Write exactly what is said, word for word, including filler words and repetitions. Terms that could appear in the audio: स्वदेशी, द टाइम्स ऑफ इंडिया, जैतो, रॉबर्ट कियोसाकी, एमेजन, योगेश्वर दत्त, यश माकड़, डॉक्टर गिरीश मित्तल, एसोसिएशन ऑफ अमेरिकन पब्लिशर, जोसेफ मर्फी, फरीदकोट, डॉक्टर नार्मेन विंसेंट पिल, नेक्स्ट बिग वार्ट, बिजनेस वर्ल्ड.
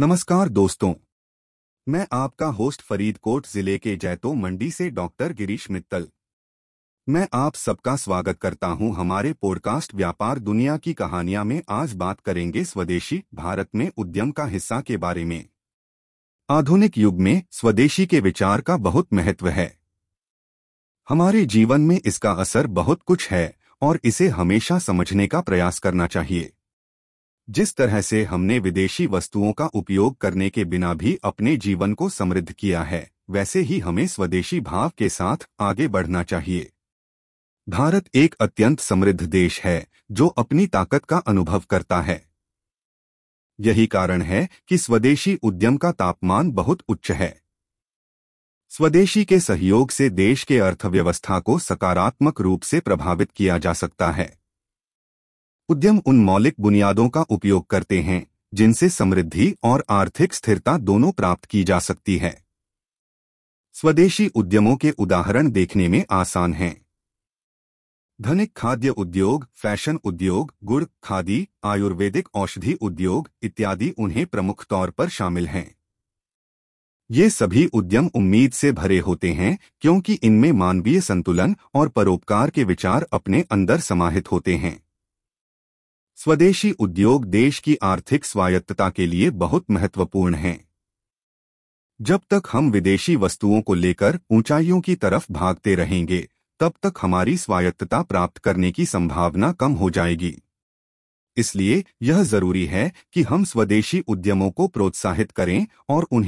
नमस्कार दोस्तों, मैं आपका होस्ट फरीदकोट जिले के जैतो मंडी से डॉक्टर गिरीश मित्तल। मैं आप सबका स्वागत करता हूं हमारे पॉडकास्ट व्यापार दुनिया की कहानियां में। आज बात करेंगे स्वदेशी, भारत में उद्यम का हिस्सा के बारे में। आधुनिक युग में स्वदेशी के विचार का बहुत महत्व है। हमारे जीवन में इसका असर बहुत कुछ है और इसे हमेशा समझने का प्रयास करना चाहिए। जिस तरह से हमने विदेशी वस्तुओं का उपयोग करने के बिना भी अपने जीवन को समृद्ध किया है, वैसे ही हमें स्वदेशी भाव के साथ आगे बढ़ना चाहिए। भारत एक अत्यंत समृद्ध देश है जो अपनी ताकत का अनुभव करता है। यही कारण है कि स्वदेशी उद्यम का तापमान बहुत उच्च है। स्वदेशी के सहयोग से देश के अर्थव्यवस्था को सकारात्मक रूप से प्रभावित किया जा सकता है। उद्यम उन मौलिक बुनियादों का उपयोग करते हैं जिनसे समृद्धि और आर्थिक स्थिरता दोनों प्राप्त की जा सकती है। स्वदेशी उद्यमों के उदाहरण देखने में आसान हैं। धनिक खाद्य उद्योग, फैशन उद्योग, गुड़, खादी, आयुर्वेदिक औषधि उद्योग इत्यादि उन्हें प्रमुख तौर पर शामिल हैं। ये सभी उद्यम उम्मीद से भरे होते हैं क्योंकि इनमें मानवीय संतुलन और परोपकार के विचार अपने अंदर समाहित होते हैं। स्वदेशी उद्योग देश की आर्थिक स्वायत्तता के लिए बहुत महत्वपूर्ण हैं। जब तक हम विदेशी वस्तुओं को लेकर ऊंचाइयों की तरफ भागते रहेंगे, तब तक हमारी स्वायत्तता प्राप्त करने की संभावना कम हो जाएगी। इसलिए यह जरूरी है कि हम स्वदेशी उद्यमों को प्रोत्साहित करें और उन्हें